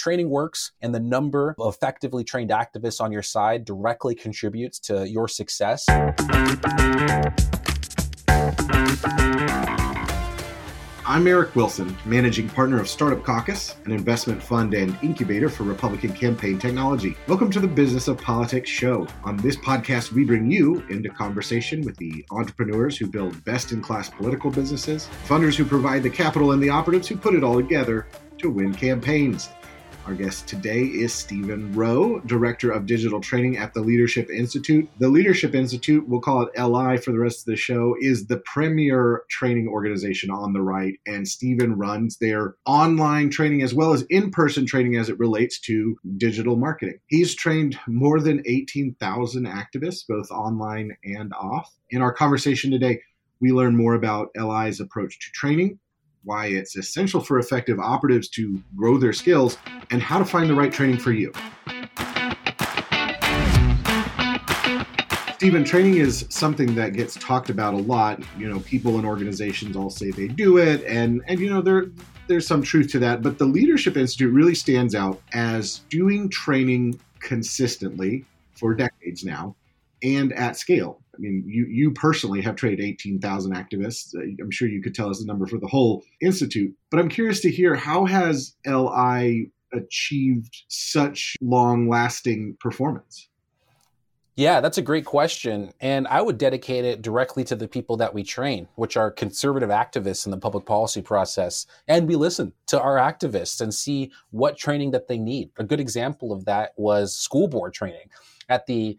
Training works, and the number of effectively trained activists on your side directly contributes to your success. I'm Eric Wilson, managing partner of Startup Caucus, an investment fund and incubator for Republican campaign technology. Welcome to the Business of Politics Show. On this podcast, we bring you into conversation with the entrepreneurs who build best-in-class political businesses, funders who provide the capital, and the operatives who put it all together to win campaigns. Our guest today is Stephen Rowe, Director of Digital Training at the Leadership Institute. The Leadership Institute, we'll call it LI for the rest of the show, is the premier training organization on the right, and Stephen runs their online training as well as in-person training as it relates to digital marketing. He's trained more than 18,000 activists, both online and off. In our conversation today, we learn more about LI's approach to training, why it's essential for effective operatives to grow their skills, and how to find the right training for you. Stephen, training is something that gets talked about a lot. People and organizations all say they do it, and there's some truth to that, but the Leadership Institute really stands out as doing training consistently for decades now and at scale. I mean, you personally have trained 18,000 activists. I'm sure you could tell us the number for the whole Institute. But I'm curious to hear, how has LI achieved such long-lasting performance? Yeah, that's a great question. And I would dedicate it directly to the people that we train, which are conservative activists in the public policy process. And we listen to our activists and see what training that they need. A good example of that was school board training. At the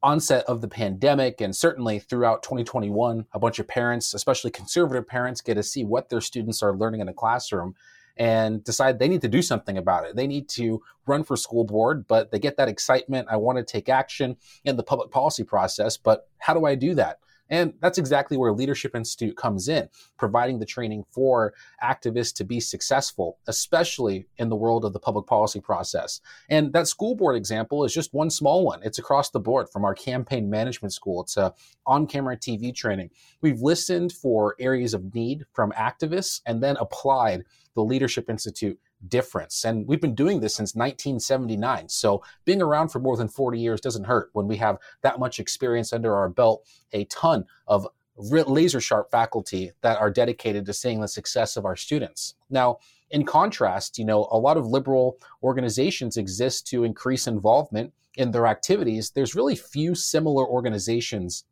onset of the pandemic, and certainly throughout 2021, a bunch of parents, especially conservative parents, get to see what their students are learning in a classroom and decide they need to do something about it. They need to run for school board, but they get that excitement. I want to take action in the public policy process, but how do I do that? And that's exactly where Leadership Institute comes in, providing the training for activists to be successful, especially in the world of the public policy process. And that school board example is just one small one. It's across the board, from our campaign management school to on-camera TV training. We've listened for areas of need from activists and then applied the Leadership Institute difference. And we've been doing this since 1979. So being around for more than 40 years doesn't hurt when we have that much experience under our belt, a ton of laser sharp faculty that are dedicated to seeing the success of our students. Now, in contrast, a lot of liberal organizations exist to increase involvement in their activities. There's really few similar organizations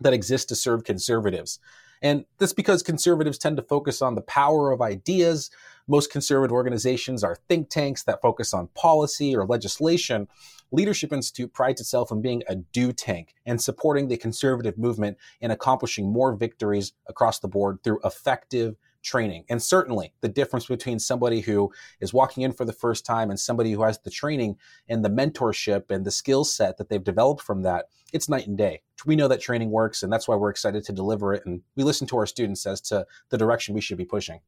that exist to serve conservatives. And that's because conservatives tend to focus on the power of ideas. Most conservative organizations are think tanks that focus on policy or legislation. Leadership Institute prides itself on being a do tank and supporting the conservative movement in accomplishing more victories across the board through effective training. And certainly the difference between somebody who is walking in for the first time and somebody who has the training and the mentorship and the skill set that they've developed from that, it's night and day. We know that training works, and that's why we're excited to deliver it. And we listen to our students as to the direction we should be pushing.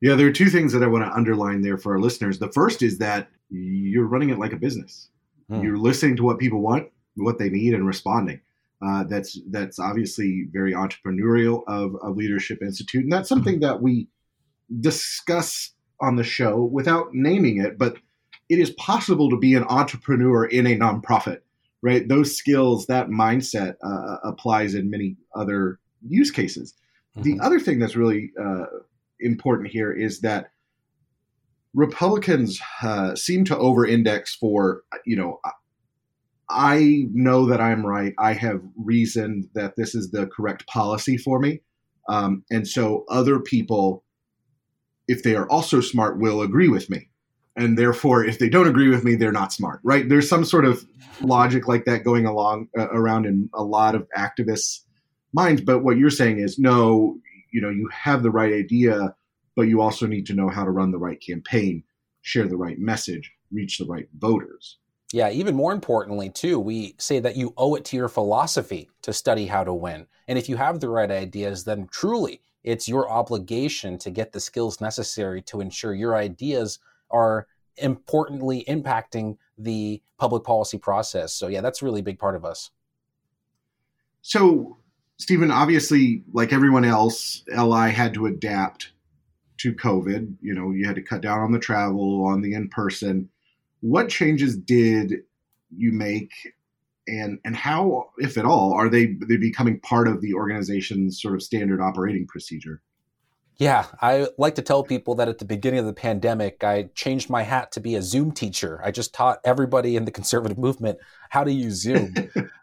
Yeah, there are two things that I want to underline there for our listeners. The first is that you're running it like a business. You're listening to what people want, what they need, and responding. That's obviously very entrepreneurial of Leadership Institute. And that's something that we discuss on the show without naming it, but it is possible to be an entrepreneur in a nonprofit, right? Those skills, that mindset applies in many other use cases. The other thing that's really important here is that Republicans seem to over-index for, I know that I'm right. I have reasoned that this is the correct policy for me. And so other people, if they are also smart, will agree with me. And therefore, if they don't agree with me, they're not smart, right? There's some sort of logic like that going along around in a lot of activists' minds. But what you're saying is, no, you have the right idea, but you also need to know how to run the right campaign, share the right message, reach the right voters. Yeah, even more importantly, too, we say that you owe it to your philosophy to study how to win. And if you have the right ideas, then truly it's your obligation to get the skills necessary to ensure your ideas are importantly impacting the public policy process. So yeah, that's a really big part of us. So, Stephen, obviously, like everyone else, LI had to adapt to COVID, you know, you had to cut down on the travel, on the in-person. What changes did you make, and how, if at all, are they becoming part of the organization's sort of standard operating procedure? Yeah, I like to tell people that at the beginning of the pandemic, I changed my hat to be a Zoom teacher. I just taught everybody in the conservative movement how to use Zoom.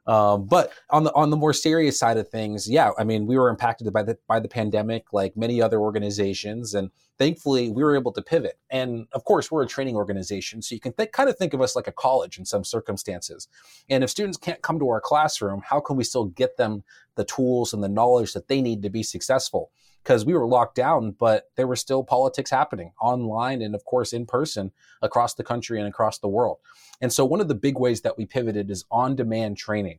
But on the more serious side of things, yeah, I mean, we were impacted by the pandemic like many other organizations, and thankfully we were able to pivot. And of course, we're a training organization, so you can kind of think of us like a college in some circumstances. And if students can't come to our classroom, how can we still get them the tools and the knowledge that they need to be successful? Because we were locked down, but there were still politics happening online and, of course, in person across the country and across the world. And so one of the big ways that we pivoted is on-demand training.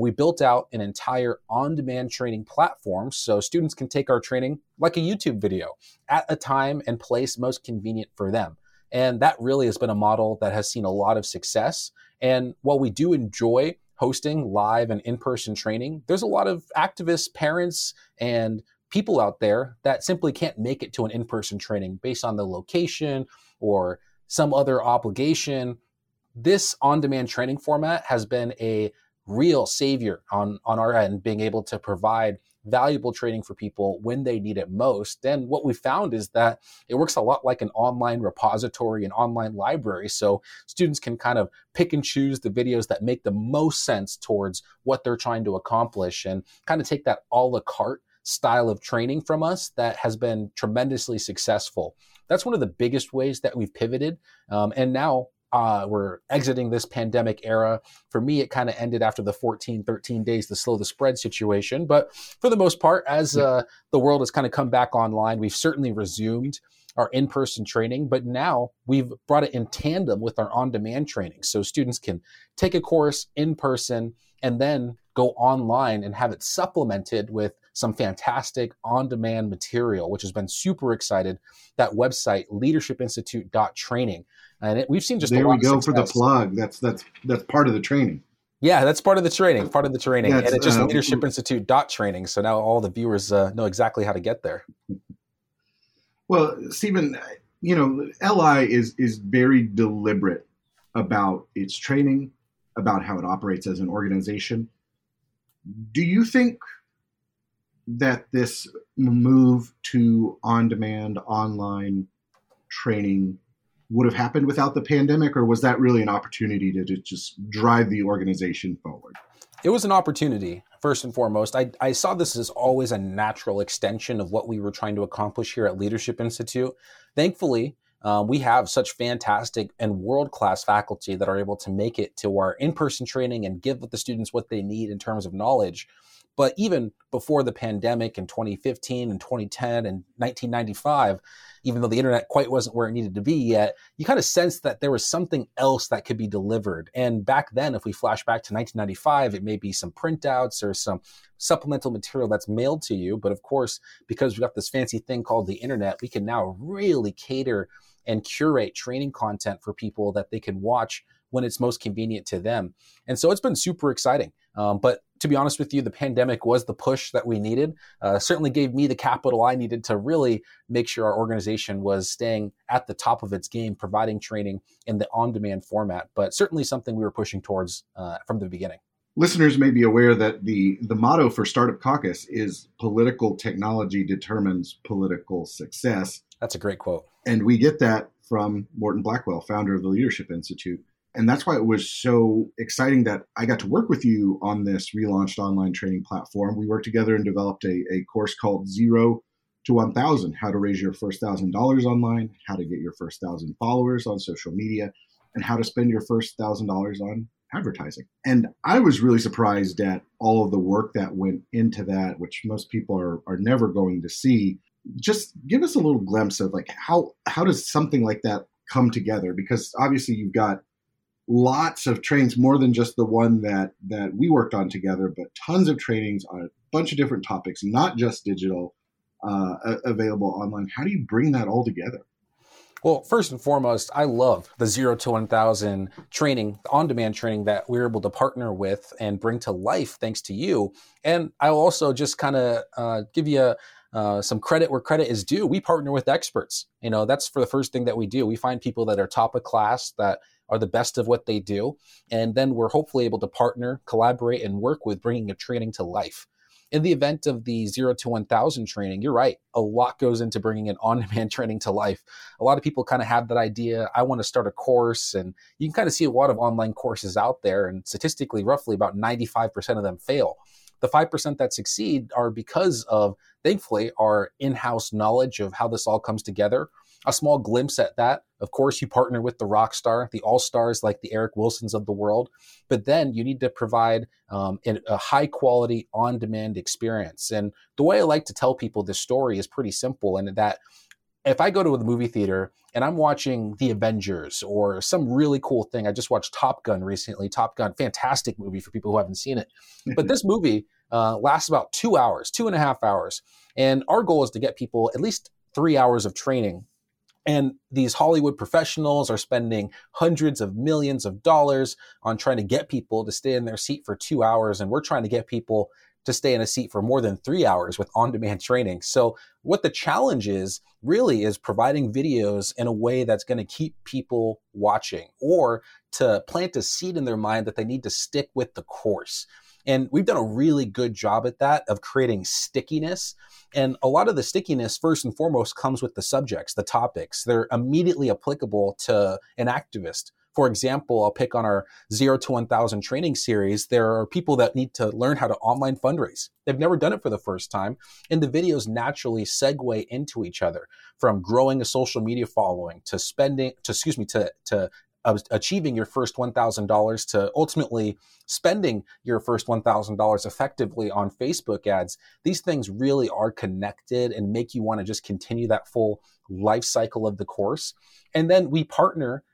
We built out an entire on-demand training platform so students can take our training like a YouTube video at a time and place most convenient for them. And that really has been a model that has seen a lot of success. And while we do enjoy hosting live and in-person training, there's a lot of activists, parents, and people out there that simply can't make it to an in-person training based on the location or some other obligation. This on-demand training format has been a real savior on our end, being able to provide valuable training for people when they need it most. And what we found is that it works a lot like an online repository, an online library. So students can kind of pick and choose the videos that make the most sense towards what they're trying to accomplish and kind of take that a la carte style of training from us that has been tremendously successful. That's one of the biggest ways that we've pivoted. And now we're exiting this pandemic era. For me, it kind of ended after the 13 days to slow the spread situation. But for the most part, as the world has kind of come back online, we've certainly resumed our in-person training, but now we've brought it in tandem with our on-demand training. So students can take a course in person and then go online and have it supplemented with some fantastic on-demand material, which has been super excited. That website, leadershipinstitute.training. And we've seen just a lot of success. There we go for the plug. That's part of the training. Yeah, that's part of the training. That's, and it's just leadershipinstitute.training. So now all the viewers know exactly how to get there. Well, Stephen, you know, LI is very deliberate about its training, about how it operates as an organization. Do you think that this move to on-demand, online training would have happened without the pandemic, or was that really an opportunity to just drive the organization forward? It was an opportunity, first and foremost. I saw this as always a natural extension of what we were trying to accomplish here at Leadership Institute. Thankfully, we have such fantastic and world-class faculty that are able to make it to our in-person training and give the students what they need in terms of knowledge. But even before the pandemic in 2015 and 2010 and 1995, even though the internet quite wasn't where it needed to be yet, you kind of sensed that there was something else that could be delivered. And back then, if we flash back to 1995, it may be some printouts or some supplemental material that's mailed to you. But of course, because we've got this fancy thing called the internet, we can now really cater and curate training content for people that they can watch when it's most convenient to them. And so it's been super exciting. But to be honest with you, the pandemic was the push that we needed. Certainly gave me the capital I needed to really make sure our organization was staying at the top of its game, providing training in the on-demand format, but certainly something we were pushing towards from the beginning. Listeners may be aware that the motto for Startup Caucus is political technology determines political success. That's a great quote. And we get that from Morton Blackwell, founder of the Leadership Institute. And that's why it was so exciting that I got to work with you on this relaunched online training platform. We worked together and developed a course called Zero to 1,000, how to raise your first $1,000 online, how to get your first 1,000 followers on social media, and how to spend your first $1,000 on advertising. And I was really surprised at all of the work that went into that, which most people are never going to see. Just give us a little glimpse of like how does something like that come together? Because obviously you've got lots of trainings, more than just the one that we worked on together, but tons of trainings on a bunch of different topics, not just digital, available online. How do you bring that all together? Well, first and foremost, I love the 0 to 1,000 training, on-demand training that we're able to partner with and bring to life thanks to you. And I'll also just kind of give you some credit where credit is due. We partner with experts. You know, that's for the first thing that we do. We find people that are top of class, that are the best of what they do. And then we're hopefully able to partner, collaborate, and work with bringing a training to life. In the event of the 0 to 1,000 training, you're right. A lot goes into bringing an on-demand training to life. A lot of people kind of have that idea, I want to start a course, and you can kind of see a lot of online courses out there, and statistically, roughly about 95% of them fail. The 5% that succeed are because of, thankfully, our in-house knowledge of how this all comes together. A small glimpse at that. Of course, you partner with the rock star, the all-stars like the Eric Wilsons of the world, but then you need to provide a high-quality, on-demand experience. And the way I like to tell people this story is pretty simple, in that if I go to the movie theater and I'm watching The Avengers or some really cool thing, I just watched Top Gun recently. Top Gun, fantastic movie for people who haven't seen it. But this movie lasts about 2 hours, 2.5 hours. And our goal is to get people at least 3 hours of training. And these Hollywood professionals are spending hundreds of millions of dollars on trying to get people to stay in their seat for 2 hours. And we're trying to get people to stay in a seat for more than 3 hours with on-demand training. So what the challenge is really is providing videos in a way that's going to keep people watching, or to plant a seed in their mind that they need to stick with the course. And we've done a really good job at that, of creating stickiness. And a lot of the stickiness, first and foremost, comes with the subjects, the topics. They're immediately applicable to an activist. For example, I'll pick on our 0 to 1,000 training series. There are people that need to learn how to online fundraise. They've never done it for the first time. And the videos naturally segue into each other, from growing a social media following to spending, to achieving your first $1,000, to ultimately spending your first $1,000 effectively on Facebook ads. These things really are connected and make you want to just continue that full life cycle of the course. And then we partner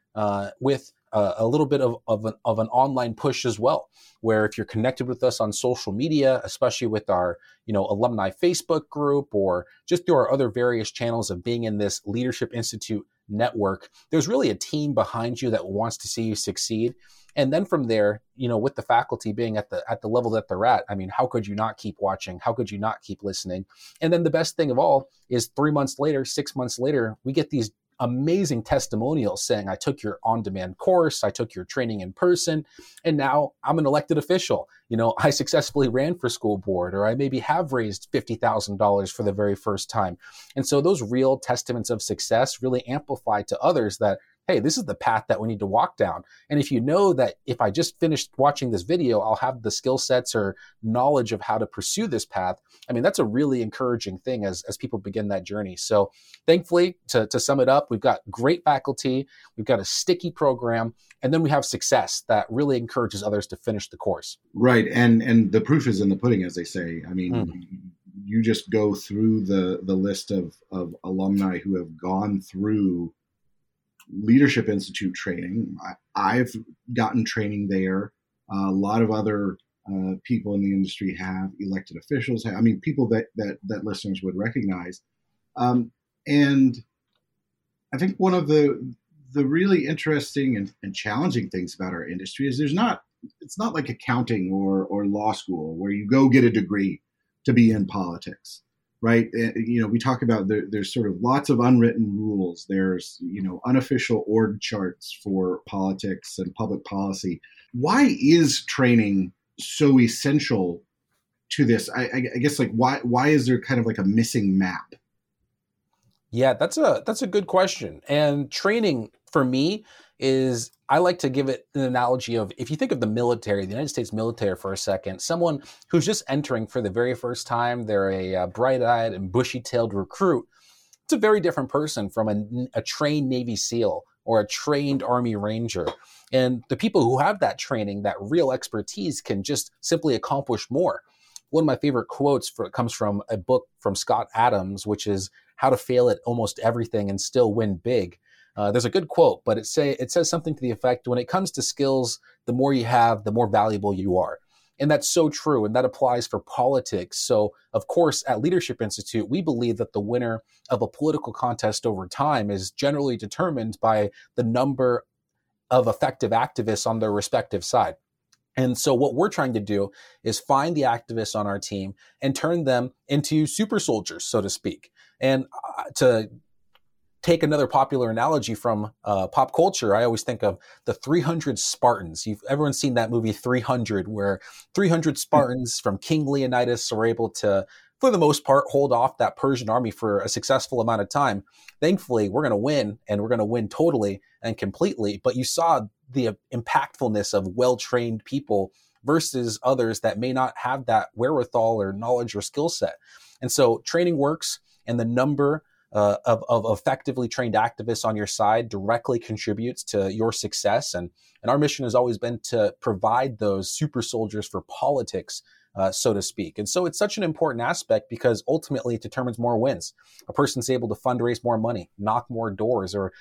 with a little bit of an online push as well, where if you're connected with us on social media, especially with our alumni Facebook group, or just through our other various channels of being in this Leadership Institute network, there's really a team behind you that wants to see you succeed. And then from there, with the faculty being at the level that they're at, I mean, how could you not keep watching? How could you not keep listening? And then the best thing of all is 3 months later, 6 months later, we get these amazing testimonials saying, I took your on-demand course, I took your training in person, and now I'm an elected official. I successfully ran for school board, or I maybe have raised $50,000 for the very first time. And so those real testaments of success really amplify to others that, hey, this is the path that we need to walk down. And if you know that if I just finished watching this video, I'll have the skill sets or knowledge of how to pursue this path, I mean, that's a really encouraging thing as people begin that journey. So thankfully, to sum it up, we've got great faculty, we've got a sticky program, and then we have success that really encourages others to finish the course. Right. And the proof is in the pudding, as they say. I mean, you just go through the list of alumni who have gone through Leadership Institute training. I've gotten training there. A lot of other people in the industry have, elected officials have, I mean, people that listeners would recognize. And I think one of the really interesting and challenging things about our industry is it's not like accounting or law school where you go get a degree to be in politics. Right. We talk about there's sort of lots of unwritten rules. There's, unofficial org charts for politics and public policy. Why is training so essential to this? I guess, like, why is there kind of like a missing map? Yeah, that's a good question. And training for me is, I like to give it an analogy of, if you think of the military, the United States military for a second, someone who's just entering for the very first time, they're a bright-eyed and bushy-tailed recruit. It's a very different person from a trained Navy SEAL or a trained Army Ranger. And the people who have that training, that real expertise, can just simply accomplish more. One of my favorite quotes comes from a book from Scott Adams, which is How to Fail at Almost Everything and Still Win Big. There's a good quote, but it says something to the effect, when it comes to skills, the more you have, the more valuable you are. And that's so true, and that applies for politics. So, of course, at Leadership Institute, we believe that the winner of a political contest over time is generally determined by the number of effective activists on their respective side. And so what we're trying to do is find the activists on our team and turn them into super soldiers, so to speak. And to take another popular analogy from pop culture, I always think of the 300 Spartans. Everyone's seen that movie 300, where 300 Spartans from King Leonidas were able to, for the most part, hold off that Persian army for a successful amount of time. Thankfully, we're going to win, and we're going to win totally and completely. But you saw the impactfulness of well-trained people versus others that may not have that wherewithal or knowledge or skill set. And so training works, and the number of effectively trained activists on your side directly contributes to your success. And our mission has always been to provide those super soldiers for politics, so to speak. And so it's such an important aspect because ultimately it determines more wins. A person's able to fundraise more money, knock more doors, or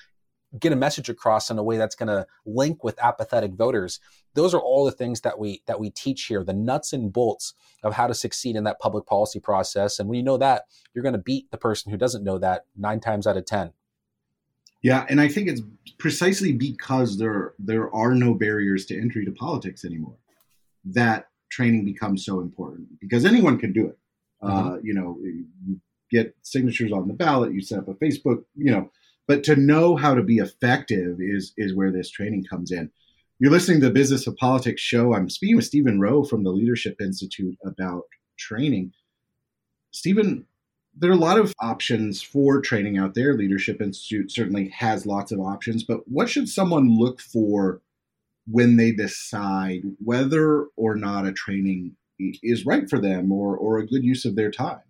get a message across in a way that's going to link with apathetic voters. Those are all the things that we teach here, the nuts and bolts of how to succeed in that public policy process. And when you know that, you're going to beat the person who doesn't know that 9 times out of 10. Yeah, and I think it's precisely because there are no barriers to entry to politics anymore that training becomes so important, because anyone can do it. Mm-hmm. You get signatures on the ballot, you set up a Facebook, But to know how to be effective is where this training comes in. You're listening to the Business of Politics show. I'm speaking with Stephen Rowe from the Leadership Institute about training. Stephen, there are a lot of options for training out there. Leadership Institute certainly has lots of options, but what should someone look for when they decide whether or not a training is right for them or a good use of their time?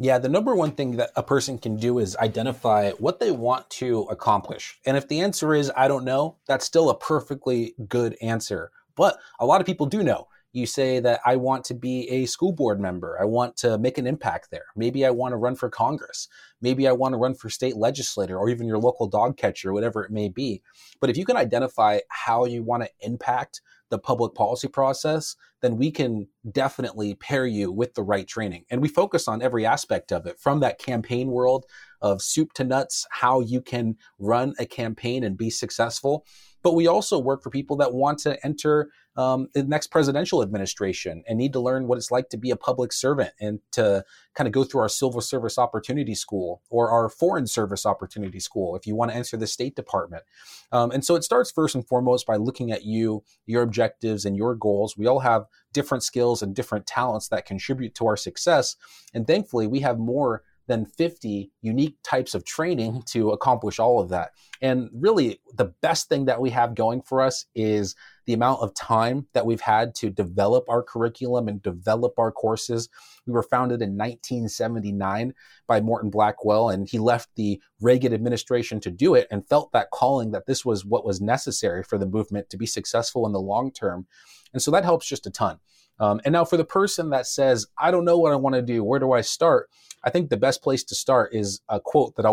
Yeah, the number one thing that a person can do is identify what they want to accomplish. And if the answer is, I don't know, that's still a perfectly good answer. But a lot of people do know. You say that I want to be a school board member. I want to make an impact there. Maybe I want to run for Congress. Maybe I want to run for state legislator or even your local dog catcher, whatever it may be. But if you can identify how you want to impact the public policy process, then we can definitely pair you with the right training. And we focus on every aspect of it, from that campaign world of soup to nuts, how you can run a campaign and be successful. But we also work for people that want to enter the next presidential administration and need to learn what it's like to be a public servant and to kind of go through our civil service opportunity school or our foreign service opportunity school if you want to enter the State Department. And so it starts first and foremost by looking at you, your objectives and your goals. We all have different skills and different talents that contribute to our success. And thankfully, we have more than 50 unique types of training to accomplish all of that. And really, the best thing that we have going for us is the amount of time that we've had to develop our curriculum and develop our courses. We were founded in 1979 by Morton Blackwell, and he left the Reagan administration to do it and felt that calling that this was what was necessary for the movement to be successful in the long term. And so that helps just a ton. And now for the person that says, I don't know what I want to do, where do I start? I think the best place to start is a quote that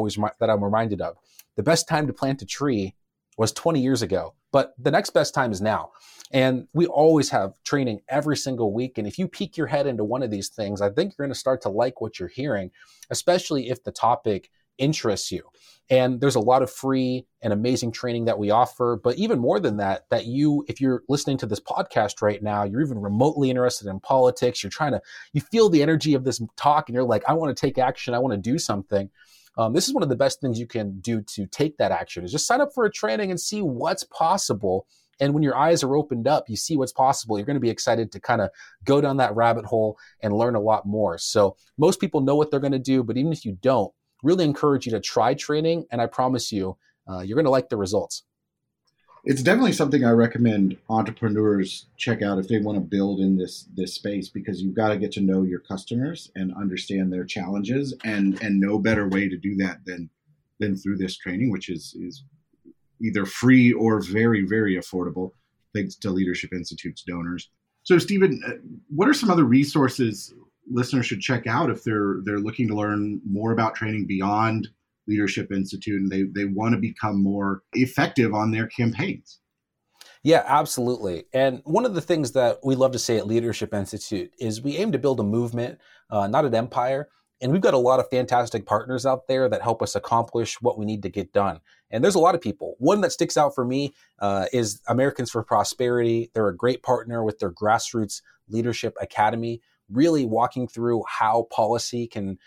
I'm reminded of. The best time to plant a tree was 20 years ago, but the next best time is now. And we always have training every single week. And if you peek your head into one of these things, I think you're going to start to like what you're hearing, especially if the topic interests you. And there's a lot of free and amazing training that we offer. But even more than that, if you're listening to this podcast right now, you're even remotely interested in politics, you feel the energy of this talk and you're like, I want to take action. I want to do something. This is one of the best things you can do to take that action is just sign up for a training and see what's possible. And when your eyes are opened up, you see what's possible. You're going to be excited to kind of go down that rabbit hole and learn a lot more. So most people know what they're going to do, but even if you don't, really encourage you to try training. And I promise you, you're going to like the results. It's definitely something I recommend entrepreneurs check out if they want to build in this space, because you've got to get to know your customers and understand their challenges, and no better way to do that than through this training, which is either free or very, very affordable, thanks to Leadership Institute's donors. So Stephen, what are some other resources listeners should check out if they're looking to learn more about training beyond Leadership Institute and they want to become more effective on their campaigns? Yeah, absolutely. And one of the things that we love to say at Leadership Institute is we aim to build a movement, not an empire. And we've got a lot of fantastic partners out there that help us accomplish what we need to get done. And there's a lot of people. One that sticks out for me is Americans for Prosperity. They're a great partner with their Grassroots Leadership Academy, really walking through how policy can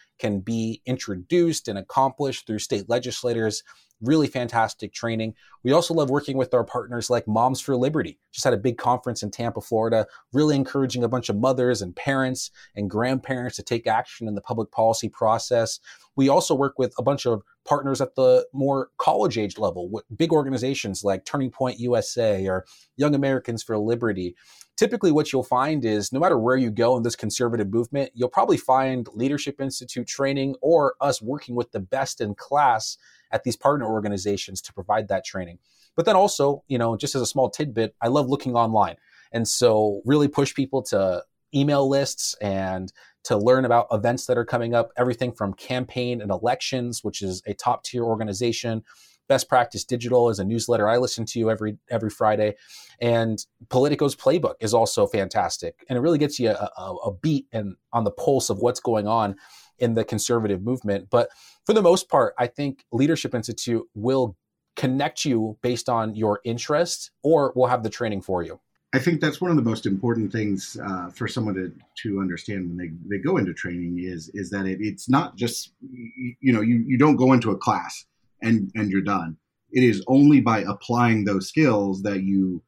be introduced and accomplished through state legislators. Really fantastic training. We also love working with our partners like Moms for Liberty. Just had a big conference in Tampa, Florida, really encouraging a bunch of mothers and parents and grandparents to take action in the public policy process. We also work with a bunch of partners at the more college age level, with big organizations like Turning Point USA or Young Americans for Liberty. Typically what you'll find is no matter where you go in this conservative movement, you'll probably find Leadership Institute training or us working with the best in class at these partner organizations to provide that training. But then also, you know, just as a small tidbit, I love looking online. And so really push people to email lists and to learn about events that are coming up, everything from Campaign and Elections, which is a top tier organization. Best Practice Digital is a newsletter I listen to every Friday. And Politico's Playbook is also fantastic. And it really gets you a beat and on the pulse of what's going on in the conservative movement. But for the most part, I think Leadership Institute will connect you based on your interests or will have the training for you. I think that's one of the most important things for someone to understand when they go into training is that it's not just, you know, you don't go into a class and you're done. It is only by applying those skills that you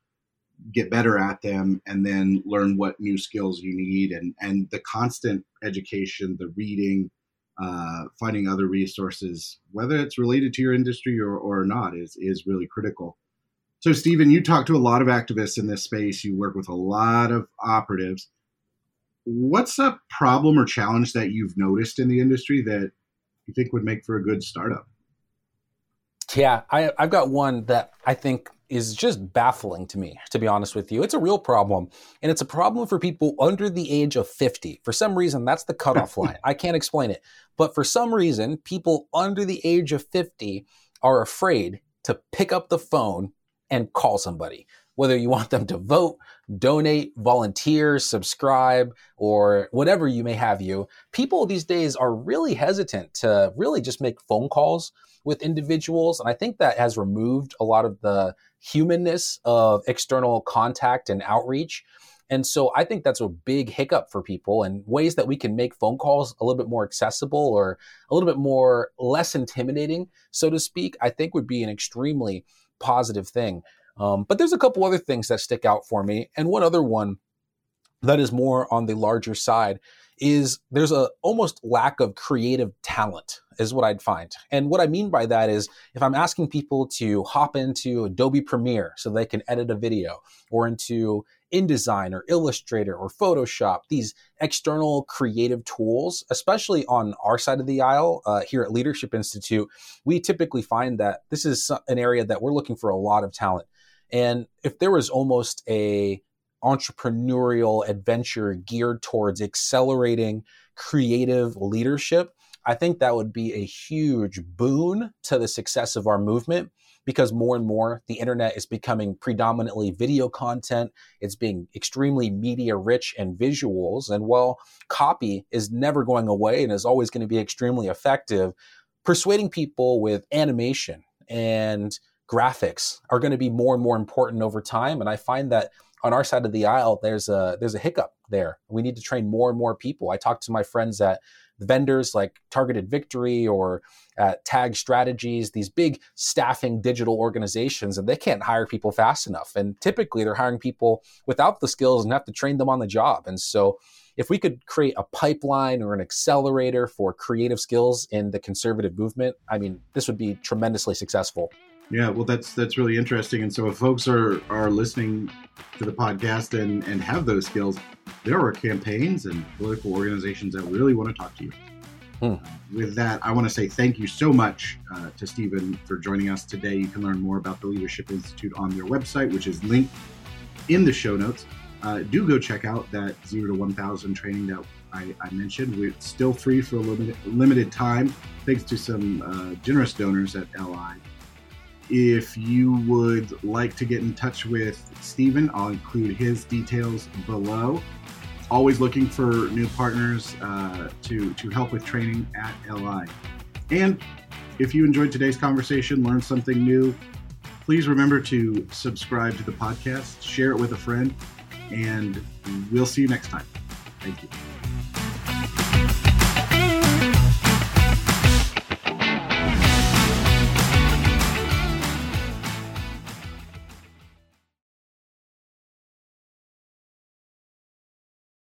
get better at them and then learn what new skills you need and the constant education, the reading, finding other resources, whether it's related to your industry or not, is really critical. So Stephen, you talk to a lot of activists in this space. You work with a lot of operatives. What's a problem or challenge that you've noticed in the industry that you think would make for a good startup? Yeah, I've got one that I think is just baffling to me, to be honest with you. It's a real problem. And it's a problem for people under the age of 50. For some reason, that's the cutoff line. I can't explain it. But for some reason, people under the age of 50 are afraid to pick up the phone and call somebody, whether you want them to vote, donate, volunteer, subscribe, or whatever you may have you. People these days are really hesitant to really just make phone calls with individuals. And I think that has removed a lot of the humanness of external contact and outreach. And so I think that's a big hiccup for people, and ways that we can make phone calls a little bit more accessible or a little bit more less intimidating, so to speak, I think would be an extremely positive thing. But there's a couple other things that stick out for me. And one other one that is more on the larger side is there's a almost lack of creative talent is what I'd find. And what I mean by that is if I'm asking people to hop into Adobe Premiere so they can edit a video, or into InDesign or Illustrator or Photoshop, these external creative tools, especially on our side of the aisle here at Leadership Institute, we typically find that this is an area that we're looking for a lot of talent. And if there was almost a entrepreneurial adventure geared towards accelerating creative leadership, I think that would be a huge boon to the success of our movement, because more and more the internet is becoming predominantly video content. It's being extremely media rich and visuals. And while copy is never going away and is always going to be extremely effective, persuading people with animation and graphics are going to be more and more important over time. And I find that on our side of the aisle, there's a hiccup there. We need to train more and more people. I talk to my friends at vendors like Targeted Victory or at Tag Strategies, these big staffing digital organizations, and they can't hire people fast enough. And typically they're hiring people without the skills and have to train them on the job. And so if we could create a pipeline or an accelerator for creative skills in the conservative movement, I mean, this would be tremendously successful. Yeah, well, that's really interesting. And so if folks are listening to the podcast and have those skills, there are campaigns and political organizations that really want to talk to you. With that, I want to say thank you so much to Stephen for joining us today. You can learn more about the Leadership Institute on their website, which is linked in the show notes. Do go check out that 0 to 1,000 training that I mentioned. We're still free for a limited time, thanks to some generous donors at LI. If you would like to get in touch with Stephen, I'll include his details below. always looking for new partners to help with training at LI. And if you enjoyed today's conversation, learned something new, please remember to subscribe to the podcast, share it with a friend, and we'll see you next time. Thank you.